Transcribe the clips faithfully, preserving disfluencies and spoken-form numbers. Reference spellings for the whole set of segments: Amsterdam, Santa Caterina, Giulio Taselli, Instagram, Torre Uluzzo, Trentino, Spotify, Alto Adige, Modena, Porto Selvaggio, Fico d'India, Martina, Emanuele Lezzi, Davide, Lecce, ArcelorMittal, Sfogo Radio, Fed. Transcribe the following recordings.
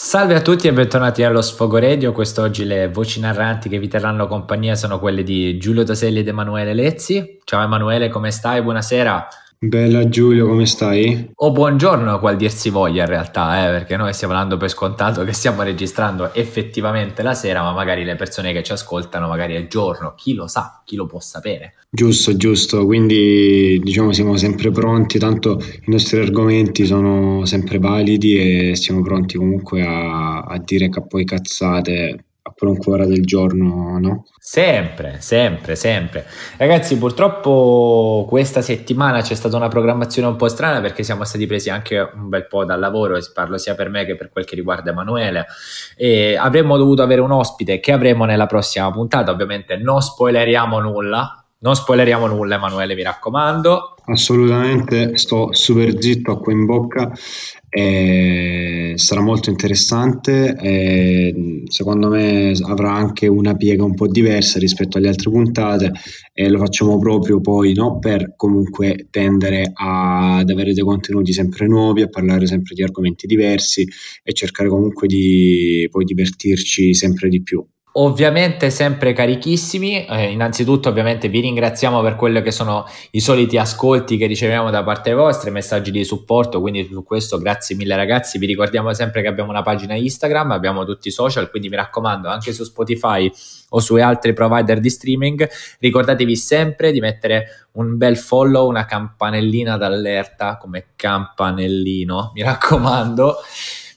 Salve a tutti e bentornati allo Sfogo Radio. Quest'oggi le voci narranti che vi terranno compagnia sono quelle di Giulio Taselli ed Emanuele Lezzi. Ciao Emanuele, come stai? Buonasera. Bella Giulio, come stai? O buongiorno a qual dir si voglia in realtà, eh, perché noi stiamo dando per scontato che stiamo registrando effettivamente la sera, ma magari le persone che ci ascoltano magari è il giorno, chi lo sa, chi lo può sapere. Giusto, giusto, quindi diciamo siamo sempre pronti, tanto i nostri argomenti sono sempre validi e siamo pronti comunque a, a dire poi cazzate a qualunque ora del giorno, no? Sempre, sempre, sempre. Ragazzi, purtroppo questa settimana c'è stata una programmazione un po' strana perché siamo stati presi anche un bel po' dal lavoro, parlo sia per me che per quel che riguarda Emanuele, e avremmo dovuto avere un ospite che avremo nella prossima puntata. Ovviamente non spoileriamo nulla, non spoileriamo nulla Emanuele, mi raccomando. Assolutamente, sto super zitto, acqua in bocca. Eh, sarà molto interessante, eh, secondo me avrà anche una piega un po' diversa rispetto alle altre puntate e eh, lo facciamo proprio poi, no? Per comunque tendere a, ad avere dei contenuti sempre nuovi, a parlare sempre di argomenti diversi e cercare comunque di poi divertirci sempre di più. Ovviamente sempre carichissimi, eh, innanzitutto ovviamente vi ringraziamo per quello che sono i soliti ascolti che riceviamo da parte vostra, messaggi di supporto, quindi su questo grazie mille ragazzi. Vi ricordiamo sempre che abbiamo una pagina Instagram, abbiamo tutti i social, quindi mi raccomando anche su Spotify o su altri provider di streaming ricordatevi sempre di mettere un bel follow, una campanellina d'allerta come campanellino, mi raccomando,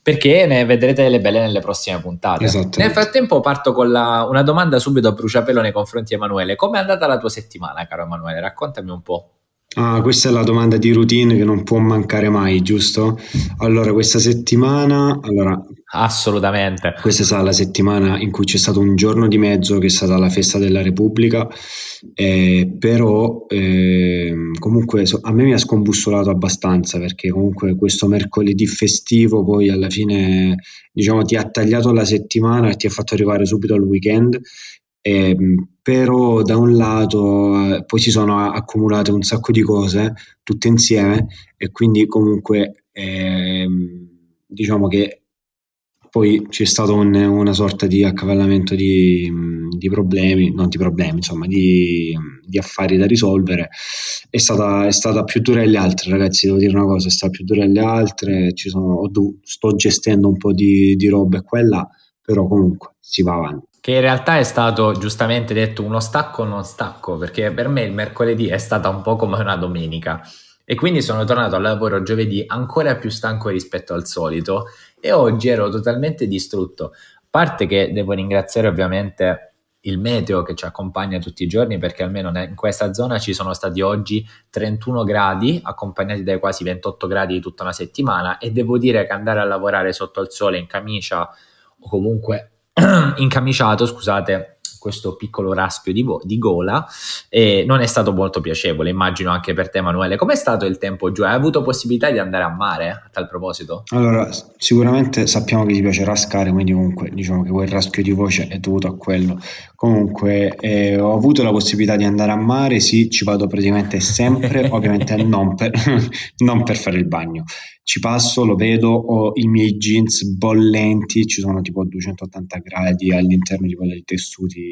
perché ne vedrete delle belle nelle prossime puntate. Nel frattempo parto con la, una domanda subito a bruciapelo nei confronti di Emanuele. Com'è andata la tua settimana, caro Emanuele? Raccontami un po'. Ah, questa è la domanda di routine che non può mancare mai, giusto? Allora, questa settimana... Allora, assolutamente. Questa è stata la settimana in cui c'è stato un giorno di mezzo che è stata la festa della Repubblica, eh, però eh, comunque so, a me mi ha scombussolato abbastanza perché comunque questo mercoledì festivo poi alla fine diciamo ti ha tagliato la settimana e ti ha fatto arrivare subito al weekend. Eh, però da un lato poi si sono accumulate un sacco di cose tutte insieme e quindi comunque eh, diciamo che poi c'è stato un, una sorta di accavallamento di, di problemi, non di problemi insomma, di, di affari da risolvere. È stata, è stata più dura delle altre, ragazzi, devo dire una cosa, è stata più dura delle altre, ci sono, ho, sto gestendo un po' di, di roba e quella, però comunque si va avanti. Che in realtà è stato giustamente detto uno stacco non stacco, perché per me il mercoledì è stata un po' come una domenica e quindi sono tornato al lavoro giovedì ancora più stanco rispetto al solito e oggi ero totalmente distrutto, a parte che devo ringraziare ovviamente il meteo che ci accompagna tutti i giorni, perché almeno in questa zona ci sono stati oggi trentuno gradi accompagnati dai quasi ventotto gradi di tutta una settimana e devo dire che andare a lavorare sotto il sole in camicia o comunque incamiciato, scusate questo piccolo raspio di, vo- di gola, e non è stato molto piacevole, immagino anche per te Emanuele. Com'è stato il tempo giù? Hai avuto possibilità di andare a mare a tal proposito? Allora, sicuramente sappiamo che ti piace rascare, quindi comunque diciamo che quel raschio di voce è dovuto a quello. Comunque eh, ho avuto la possibilità di andare a mare, sì, ci vado praticamente sempre, ovviamente non per, non per fare il bagno. Ci passo, lo vedo, ho i miei jeans bollenti, ci sono tipo duecentottanta gradi all'interno di quelli tessuti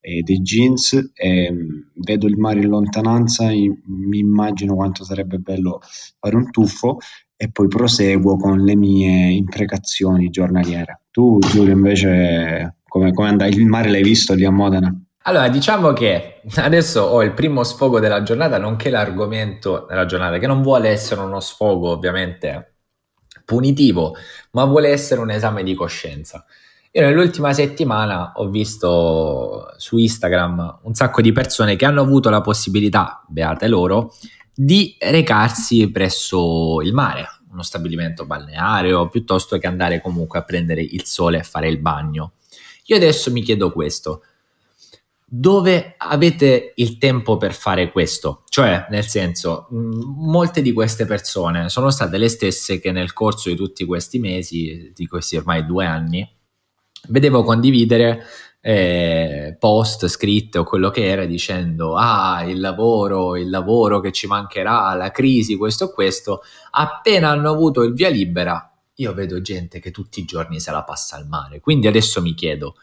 eh, dei jeans, eh, vedo il mare in lontananza, mi immagino quanto sarebbe bello fare un tuffo e poi proseguo con le mie imprecazioni giornaliere. Tu Giulio invece come, come andai? Il mare l'hai visto lì a Modena? Allora, diciamo che adesso ho il primo sfogo della giornata, nonché l'argomento della giornata, che non vuole essere uno sfogo ovviamente punitivo, ma vuole essere un esame di coscienza. Io nell'ultima settimana ho visto su Instagram un sacco di persone che hanno avuto la possibilità, beate loro, di recarsi presso il mare, uno stabilimento balneare, piuttosto che andare comunque a prendere il sole e fare il bagno. Io adesso mi chiedo questo. Dove avete il tempo per fare questo? Cioè, nel senso, molte di queste persone sono state le stesse che nel corso di tutti questi mesi, di questi ormai due anni, vedevo condividere eh, post, scritte o quello che era, dicendo ah, il lavoro, il lavoro che ci mancherà, la crisi, questo e questo. Appena hanno avuto il via libera, io vedo gente che tutti i giorni se la passa al mare. Quindi adesso mi chiedo,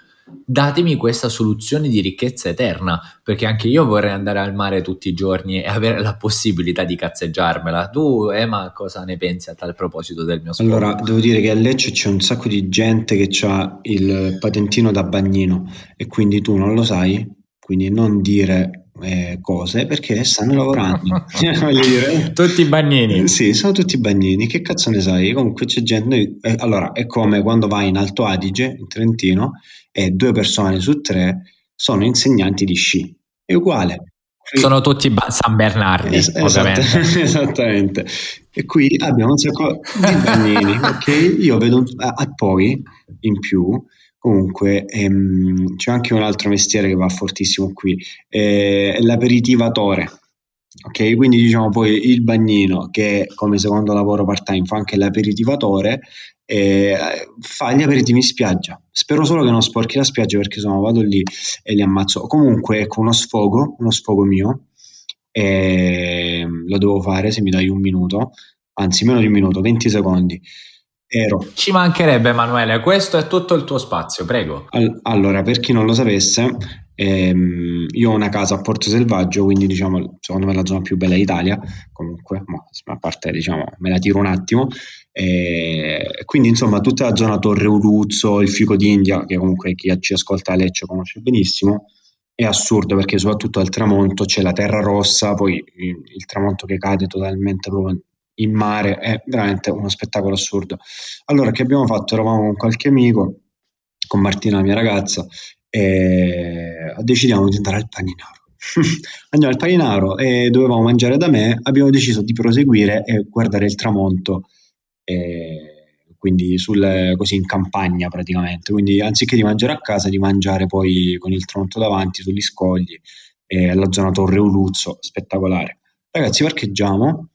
datemi questa soluzione di ricchezza eterna, perché anche io vorrei andare al mare tutti i giorni e avere la possibilità di cazzeggiarmela. Tu, Emma, cosa ne pensi a tal proposito del mio sport? Allora, devo dire che a Lecce c'è un sacco di gente che ha il patentino da bagnino e quindi tu non lo sai, quindi non dire... Eh, cose perché stanno lavorando. Voglio dire, tutti i bagnini, sì, sono tutti bagnini, che cazzo ne sai. Comunque c'è gente, noi, eh, allora è come quando vai in Alto Adige in Trentino e due persone su tre sono insegnanti di sci, è uguale, sono tutti ba- San Bernardi, es- ovviamente. Esatt- esattamente e qui abbiamo un sacco di bagnini. Ok, io vedo a, a pochi in più. Comunque ehm, c'è anche un altro mestiere che va fortissimo qui, eh, l'aperitivatore, ok? Quindi diciamo poi il bagnino che come secondo lavoro part time fa anche l'aperitivatore, eh, fa gli aperitivi in spiaggia. Spero solo che non sporchi la spiaggia perché se no vado lì e li ammazzo. Comunque ecco uno sfogo, uno sfogo mio, eh, lo devo fare se mi dai un minuto, anzi meno di un minuto, venti secondi. Ero. Ci mancherebbe, Emanuele, questo è tutto il tuo spazio, prego. All- allora, per chi non lo sapesse, ehm, io ho una casa a Porto Selvaggio, quindi diciamo, secondo me è la zona più bella d'Italia, comunque, ma a parte diciamo, me la tiro un attimo, eh, quindi insomma tutta la zona Torre Uluzzo, il Fico d'India, che comunque chi ci ascolta a Lecce conosce benissimo, è assurdo perché soprattutto al tramonto c'è la terra rossa, poi il, il tramonto che cade totalmente proprio in mare, è veramente uno spettacolo assurdo. Allora, che abbiamo fatto? Eravamo con qualche amico, con Martina, la mia ragazza, e decidiamo di andare al paninaro. Andiamo al paninaro e dovevamo mangiare da me, abbiamo deciso di proseguire e guardare il tramonto, e quindi sul, così in campagna praticamente, quindi anziché di mangiare a casa, di mangiare poi con il tramonto davanti, sugli scogli, e alla zona Torre Uluzzo, spettacolare. Ragazzi, parcheggiamo,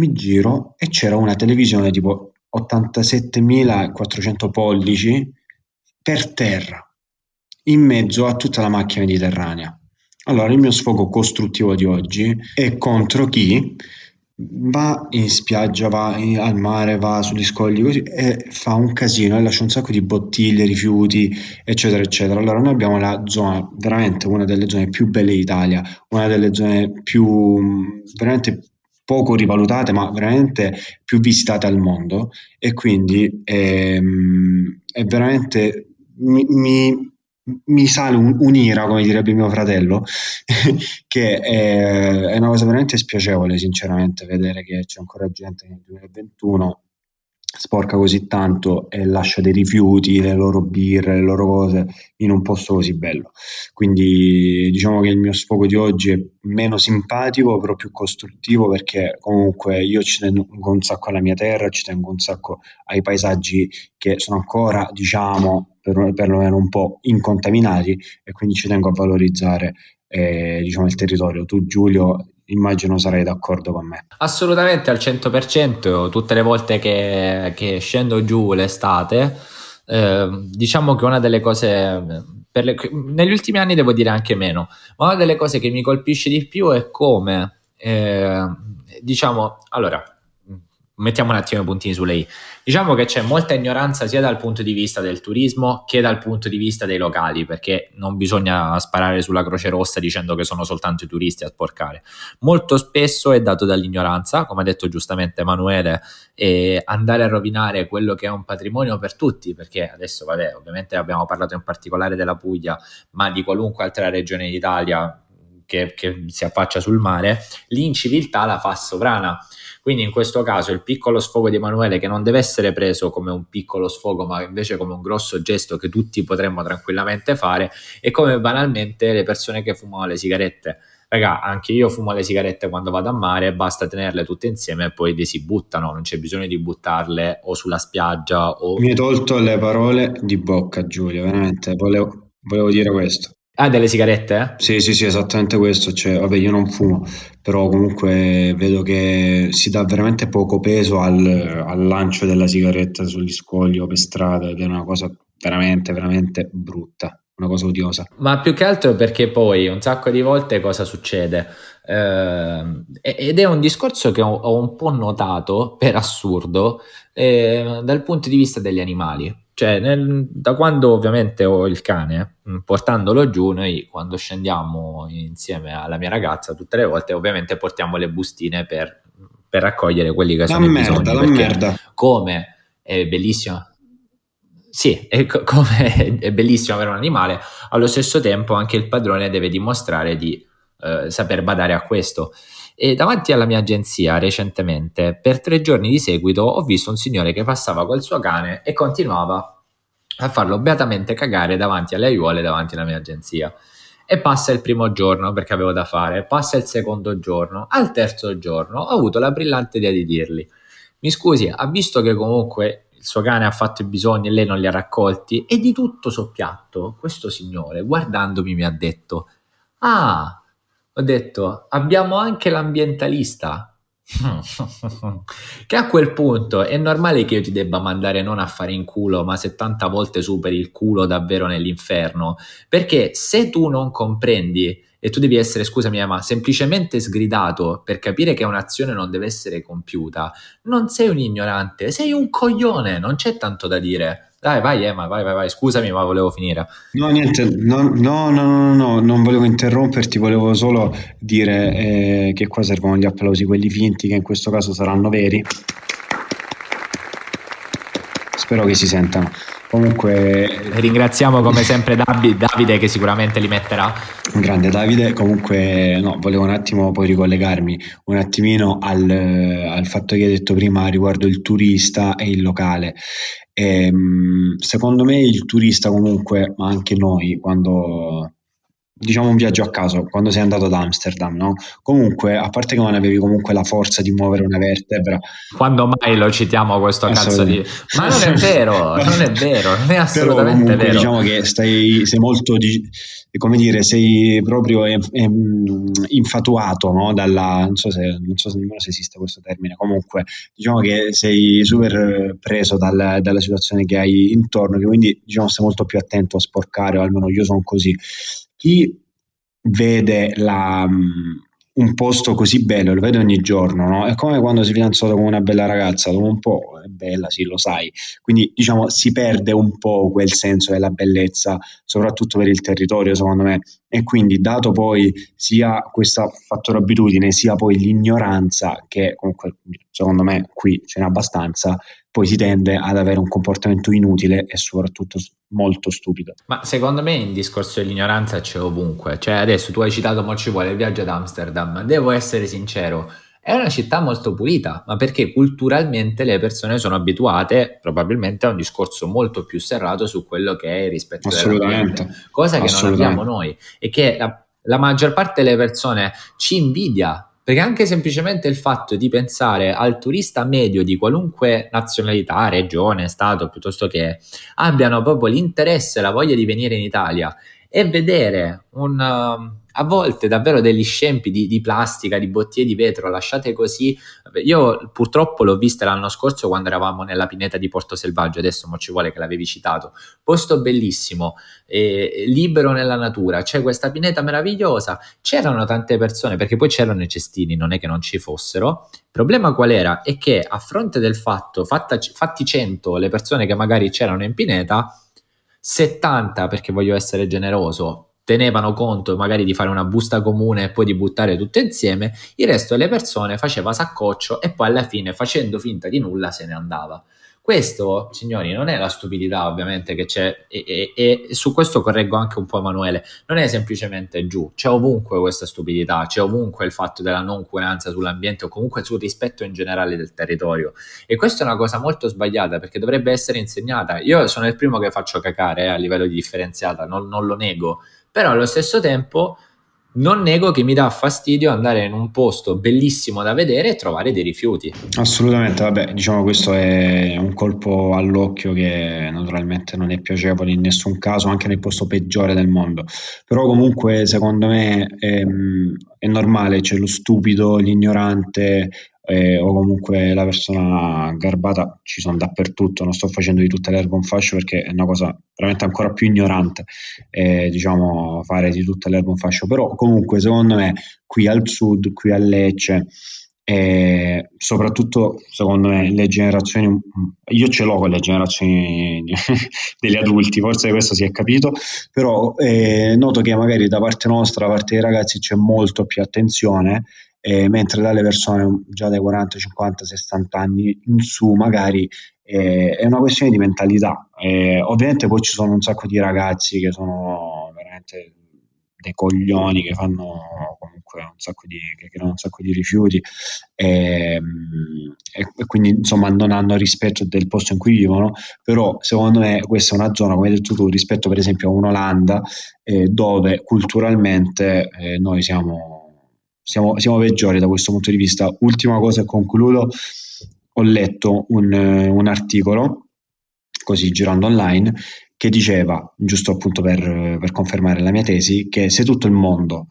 mi giro e c'era una televisione tipo ottantasettemilaquattrocento pollici per terra, in mezzo a tutta la macchia mediterranea. Allora, il mio sfogo costruttivo di oggi è contro chi va in spiaggia, va in, al mare, va sugli scogli così, e fa un casino e lascia un sacco di bottiglie, rifiuti, eccetera, eccetera. Allora, noi abbiamo la zona, veramente una delle zone più belle d'Italia, una delle zone più, veramente poco rivalutate ma veramente più visitate al mondo, e quindi ehm, è veramente mi, mi, mi sale un, un'ira, come direbbe mio fratello, che è, è una cosa veramente spiacevole sinceramente, vedere che c'è ancora gente che nel duemilaventuno sporca così tanto e lascia dei rifiuti, le loro birre, le loro cose in un posto così bello. Quindi diciamo che il mio sfogo di oggi è meno simpatico però più costruttivo, perché comunque io ci tengo un sacco alla mia terra, ci tengo un sacco ai paesaggi che sono ancora diciamo per, perlomeno un po' incontaminati, e quindi ci tengo a valorizzare eh, diciamo il territorio. Tu, Giulio, immagino sarei d'accordo con me. Assolutamente, al cento per cento. Tutte le volte che, che scendo giù l'estate, eh, diciamo che una delle cose, per le, negli ultimi anni devo dire anche meno, ma una delle cose che mi colpisce di più è come, eh, diciamo, allora, mettiamo un attimo i puntini sulle i. Diciamo che c'è molta ignoranza sia dal punto di vista del turismo che dal punto di vista dei locali, perché non bisogna sparare sulla Croce Rossa dicendo che sono soltanto i turisti a sporcare. Molto spesso è dato dall'ignoranza, come ha detto giustamente Emanuele, e andare a rovinare quello che è un patrimonio per tutti, perché adesso vabbè, ovviamente abbiamo parlato in particolare della Puglia, ma di qualunque altra regione d'Italia che, che si affaccia sul mare, l'inciviltà la fa sovrana. Quindi in questo caso il piccolo sfogo di Emanuele, che non deve essere preso come un piccolo sfogo ma invece come un grosso gesto che tutti potremmo tranquillamente fare, è come banalmente le persone che fumano le sigarette. Raga, anche io fumo le sigarette quando vado a mare, basta tenerle tutte insieme e poi le si buttano, non c'è bisogno di buttarle o sulla spiaggia o... Mi hai tolto le parole di bocca, Giulio, veramente, volevo, volevo dire questo. Ah, delle sigarette? Sì, sì, sì, esattamente questo. Cioè, vabbè, io non fumo, però comunque vedo che si dà veramente poco peso al, al lancio della sigaretta sugli scogli o per strada, ed è una cosa veramente, veramente brutta. una cosa odiosa. Ma più che altro perché poi un sacco di volte cosa succede? Eh, ed è un discorso che ho, ho un po' notato, per assurdo, eh, dal punto di vista degli animali. Cioè, nel, da quando ovviamente ho il cane, portandolo giù, noi quando scendiamo insieme alla mia ragazza tutte le volte ovviamente portiamo le bustine per, per raccogliere quelli che la sono merda, i bisogni. La merda, come è bellissimo... Sì, è, co- come è bellissimo avere un animale, allo stesso tempo anche il padrone deve dimostrare di eh, saper badare a questo. E davanti alla mia agenzia recentemente per tre giorni di seguito ho visto un signore che passava col suo cane e continuava a farlo beatamente cagare davanti alle aiuole, davanti alla mia agenzia. E passa il primo giorno perché avevo da fare, passa il secondo giorno, al terzo giorno ho avuto la brillante idea di dirgli: mi scusi, ha visto che comunque il suo cane ha fatto i bisogni e lei non li ha raccolti? E di tutto soppiatto questo signore guardandomi mi ha detto: ah... Ho detto, abbiamo anche l'ambientalista. Che a quel punto è normale che io ti debba mandare non a fare in culo, ma settanta volte superi il culo davvero nell'inferno, perché se tu non comprendi e tu devi essere, scusami ma semplicemente sgridato per capire che un'azione non deve essere compiuta, non sei un ignorante, sei un coglione, non c'è tanto da dire. Dai, vai Emma, vai, vai, vai, scusami ma volevo finire. No, niente, no, no, no, no, no non volevo interromperti, volevo solo dire eh, che qua servono gli applausi, quelli finti, che in questo caso saranno veri. Spero che si sentano. Comunque... Ringraziamo come sempre Davide che sicuramente li metterà. Grande Davide, comunque no, volevo un attimo poi ricollegarmi un attimino al, al fatto che hai detto prima riguardo il turista e il locale. Secondo me il turista comunque, ma anche noi quando diciamo un viaggio a caso, quando sei andato ad Amsterdam, no? Comunque, a parte che non avevi comunque la forza di muovere una vertebra. Quando mai lo citiamo questo cazzo di... Ma non è vero, non è vero, non è assolutamente comunque, vero. Diciamo che stai, sei molto, come dire, sei proprio em, em, infatuato, no? Dalla, non so se, non so nemmeno se esiste questo termine, comunque diciamo che sei super preso dal, dalla situazione che hai intorno, che quindi diciamo stai molto più attento a sporcare, o almeno io sono così. Chi vede la, um, un posto così bello, lo vede ogni giorno, no? È come quando si fidanzò con una bella ragazza, dopo un po' è bella, sì, lo sai. Quindi, diciamo, si perde un po' quel senso della bellezza, soprattutto per il territorio, secondo me. E quindi, dato poi sia questa fattore abitudine, sia poi l'ignoranza, che comunque, secondo me, qui ce n'è abbastanza, poi si tende ad avere un comportamento inutile e soprattutto molto stupido. Ma secondo me il discorso dell'ignoranza c'è ovunque. Cioè adesso tu hai citato, mo ci vuole, il viaggio ad Amsterdam. Devo essere sincero, è una città molto pulita, ma perché culturalmente le persone sono abituate probabilmente a un discorso molto più serrato su quello che è il rispetto dell'ambiente, cosa che non abbiamo noi e che la, la maggior parte delle persone ci invidia. Perché anche semplicemente il fatto di pensare al turista medio di qualunque nazionalità, regione, stato, piuttosto che abbiano proprio l'interesse e la voglia di venire in Italia e vedere un, a volte davvero degli scempi di, di plastica, di bottiglie di vetro lasciate così. Io purtroppo l'ho vista l'anno scorso quando eravamo nella pineta di Porto Selvaggio, adesso mo ci vuole che l'avevi citato, posto bellissimo, eh, libero nella natura, c'è questa pineta meravigliosa, c'erano tante persone perché poi c'erano i cestini, non è che non ci fossero. Il problema qual era? È che a fronte del fatto, fatta, fatti cento le persone che magari c'erano in pineta, settanta, perché voglio essere generoso, tenevano conto magari di fare una busta comune e poi di buttare tutto insieme, il resto delle persone faceva saccoccio e poi alla fine, facendo finta di nulla, se ne andava. Questo, signori, non è la stupidità ovviamente che c'è, e, e, e su questo correggo anche un po' Emanuele, non è semplicemente giù, c'è ovunque questa stupidità, c'è ovunque il fatto della noncuranza sull'ambiente o comunque sul rispetto in generale del territorio, e questa è una cosa molto sbagliata perché dovrebbe essere insegnata. Io sono il primo che faccio cacare eh, a livello di differenziata, non, non lo nego, però allo stesso tempo non nego che mi dà fastidio andare in un posto bellissimo da vedere e trovare dei rifiuti. Assolutamente, vabbè, diciamo questo è un colpo all'occhio che naturalmente non è piacevole in nessun caso, anche nel posto peggiore del mondo, però comunque secondo me è, è normale, c'è lo stupido, l'ignorante, eh, o comunque la persona garbata ci sono dappertutto, non sto facendo di tutte le erbe un fascio perché è una cosa veramente ancora più ignorante, eh, diciamo, fare di tutte le erbe un fascio, però comunque secondo me qui al sud, qui a Lecce, e soprattutto secondo me le generazioni, io ce l'ho con le generazioni degli adulti, forse questo si è capito, però eh, noto che magari da parte nostra, da parte dei ragazzi c'è molto più attenzione, eh, mentre dalle persone già dai quaranta, cinquanta, sessanta anni in su magari eh, è una questione di mentalità, eh, ovviamente poi ci sono un sacco di ragazzi che sono veramente dei coglioni, che fanno comunque un sacco di, che creano un sacco di rifiuti e, e quindi insomma non hanno rispetto del posto in cui vivono, però secondo me questa è una zona, come hai detto tu, rispetto per esempio a un'Olanda, eh, dove culturalmente eh, noi siamo, siamo siamo peggiori da questo punto di vista. Ultima cosa e concludo, ho letto un, un articolo così girando online che diceva, giusto appunto per, per confermare la mia tesi, che se tutto il mondo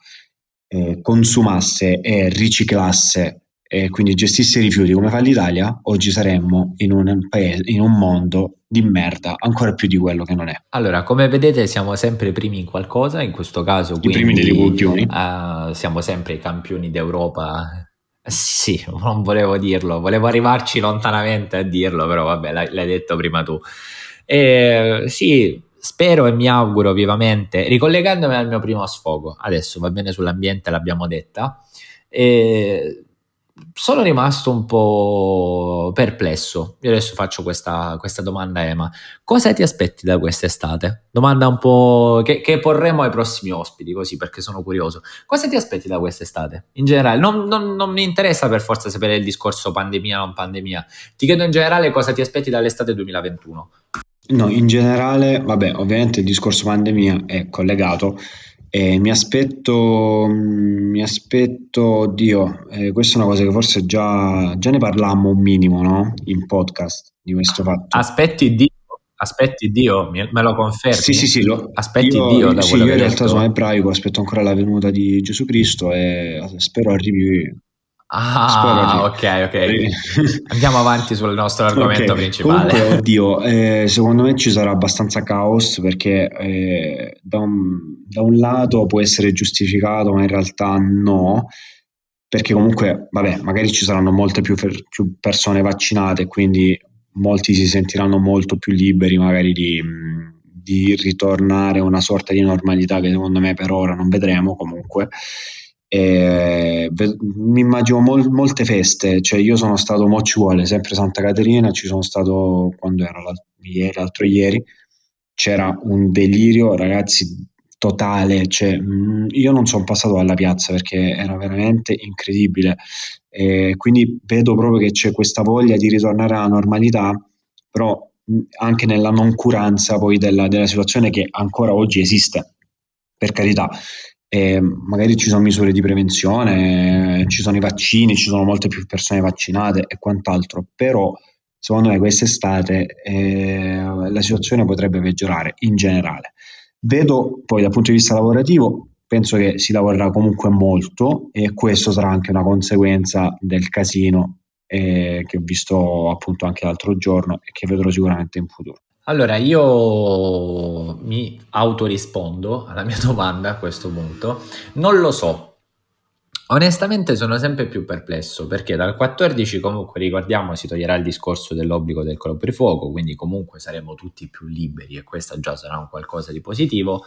eh, consumasse e riciclasse e quindi gestisse i rifiuti come fa l'Italia, oggi saremmo in un paese, in un mondo di merda, ancora più di quello che non è. Allora, come vedete siamo sempre primi in qualcosa, in questo caso i quindi, primi degli campioni. Uh, siamo sempre i campioni d'Europa. Sì, non volevo dirlo, volevo arrivarci lontanamente a dirlo, però vabbè, l'hai, l'hai detto prima tu. Eh, sì, spero e mi auguro vivamente, ricollegandomi al mio primo sfogo, adesso va bene, sull'ambiente l'abbiamo detta, eh, sono rimasto un po' perplesso. Io adesso faccio questa, questa domanda a Ema: cosa ti aspetti da quest'estate? Domanda un po' che, che porremo ai prossimi ospiti, così, perché sono curioso. Cosa ti aspetti da quest'estate? In generale, non, non, non mi interessa per forza sapere il discorso pandemia o non pandemia, ti chiedo in generale cosa ti aspetti dall'estate duemilaventuno. No, in generale, vabbè, ovviamente il discorso pandemia è collegato. Eh, mi aspetto, mi aspetto, Dio, eh, questa è una cosa che forse già, già ne parlammo un minimo, no? In podcast di questo fatto. Aspetti Dio, aspetti Dio, me lo confermi? Sì, sì, sì. Lo, aspetti io, Dio da sì, quello io che in realtà detto. Sono ebraico, aspetto ancora la venuta di Gesù Cristo e spero arrivi... Ah, ok, ok. Andiamo avanti sul nostro argomento okay. principale. Comunque, oddio, eh, secondo me ci sarà abbastanza caos perché eh, da, un, da un lato può essere giustificato, ma in realtà no, perché comunque, vabbè, magari ci saranno molte più, più persone vaccinate, quindi molti si sentiranno molto più liberi magari di, di ritornare a una sorta di normalità che secondo me per ora non vedremo comunque. E mi immagino mol- molte feste, cioè io sono stato, mo ci vuole, sempre Santa Caterina, ci sono stato quando era l'alt- ieri, l'altro ieri, c'era un delirio, ragazzi, totale, cioè, mh, io non sono passato alla piazza perché era veramente incredibile, e quindi vedo proprio che c'è questa voglia di ritornare alla normalità, però mh, anche nella noncuranza poi della, della situazione che ancora oggi esiste, per carità. E magari ci sono misure di prevenzione, ci sono i vaccini, ci sono molte più persone vaccinate e quant'altro, però secondo me quest'estate eh, la situazione potrebbe peggiorare in generale. Vedo poi dal punto di vista lavorativo, penso che si lavorerà comunque molto e questo sarà anche una conseguenza del casino eh, che ho visto appunto anche l'altro giorno e che vedrò sicuramente in futuro. Allora, io mi autorispondo alla mia domanda a questo punto. Non lo so, onestamente sono sempre più perplesso perché dal quattordici comunque, ricordiamo, si toglierà il discorso dell'obbligo del coprifuoco, quindi comunque saremo tutti più liberi e questa già sarà un qualcosa di positivo.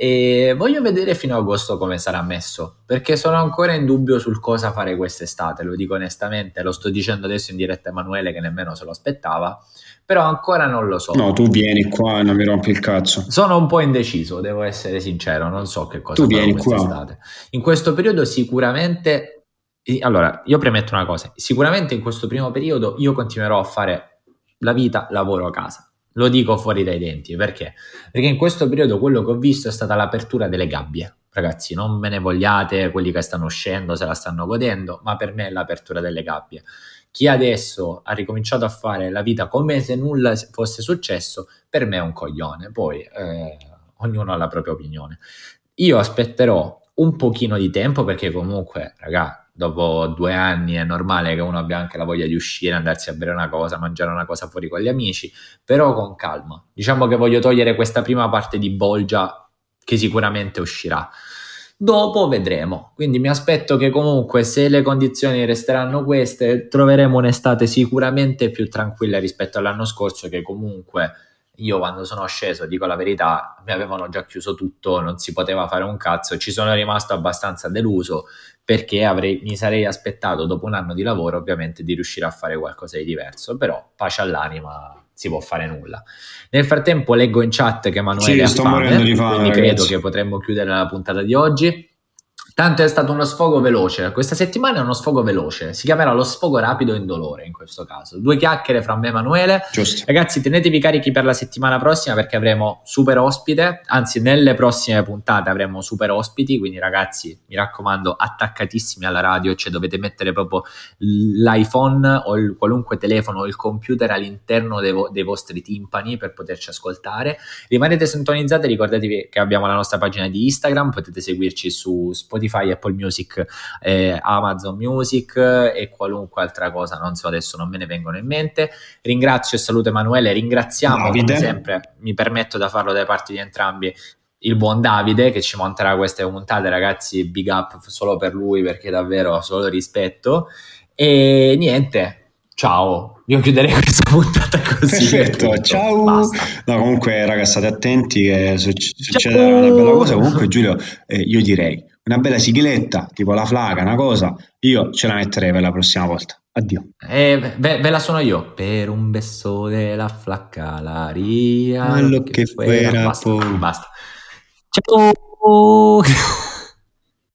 E voglio vedere fino a agosto come sarà messo, perché sono ancora in dubbio sul cosa fare quest'estate, lo dico onestamente, lo sto dicendo adesso in diretta a Emanuele che nemmeno se lo aspettava, però ancora non lo so. No, tu vieni qua e non mi rompi il cazzo. Sono un po' indeciso, devo essere sincero, non so che cosa tu farò vieni quest'estate. Qua. In questo periodo sicuramente, allora io premetto una cosa, sicuramente in questo primo periodo io continuerò a fare la vita lavoro a casa. Lo dico fuori dai denti, perché? Perché in questo periodo quello che ho visto è stata l'apertura delle gabbie. Ragazzi, non me ne vogliate quelli che stanno uscendo, se la stanno godendo, ma per me è l'apertura delle gabbie. Chi adesso ha ricominciato a fare la vita come se nulla fosse successo, per me è un coglione. Poi eh, ognuno ha la propria opinione. Io aspetterò un pochino di tempo perché comunque, raga, dopo due anni è normale che uno abbia anche la voglia di uscire, andarsi a bere una cosa, mangiare una cosa fuori con gli amici, però con calma. Diciamo che voglio togliere questa prima parte di bolgia che sicuramente uscirà. Dopo vedremo, quindi mi aspetto che comunque, se le condizioni resteranno queste, troveremo un'estate sicuramente più tranquilla rispetto all'anno scorso, che comunque io quando sono sceso, dico la verità, mi avevano già chiuso tutto, non si poteva fare un cazzo. Ci sono rimasto abbastanza deluso, perché avrei, mi sarei aspettato, dopo un anno di lavoro ovviamente, di riuscire a fare qualcosa di diverso, però pace all'anima, si può fare nulla. Nel frattempo leggo in chat che Emanuele ha fame, quindi ragazzi, credo che potremmo chiudere la puntata di oggi. Tanto è stato uno sfogo veloce, questa settimana è uno sfogo veloce, si chiamerà lo sfogo rapido indolore in questo caso, due chiacchiere fra me e Emanuele. Giusto. Ragazzi, tenetevi carichi per la settimana prossima, perché avremo super ospite, anzi nelle prossime puntate avremo super ospiti, quindi ragazzi mi raccomando, attaccatissimi alla radio, cioè dovete mettere proprio l'iPhone o il, qualunque telefono o il computer all'interno dei, vo- dei vostri timpani per poterci ascoltare. Rimanete sintonizzati, ricordatevi che abbiamo la nostra pagina di Instagram, potete seguirci su Spotify, Apple Music, eh, Amazon Music e qualunque altra cosa, non so adesso, non me ne vengono in mente. Ringrazio e saluto Emanuele, ringraziamo Davide, come sempre mi permetto da farlo dai parti di entrambi, il buon Davide che ci monterà queste puntate, ragazzi big up solo per lui, perché davvero solo rispetto. E niente, ciao, io chiuderei questa puntata così. Perfetto, ciao. Basta. No, comunque ragazzi, state attenti che succederà una bella cosa. Comunque Giulio, eh, io direi una bella sigletta, tipo la flaga, una cosa, io ce la metterei per la prossima volta. Addio. Eh, ve, ve la sono io. Per un beso della flaccalaria. Quello che, che fuera. Basta, basta. Ciao.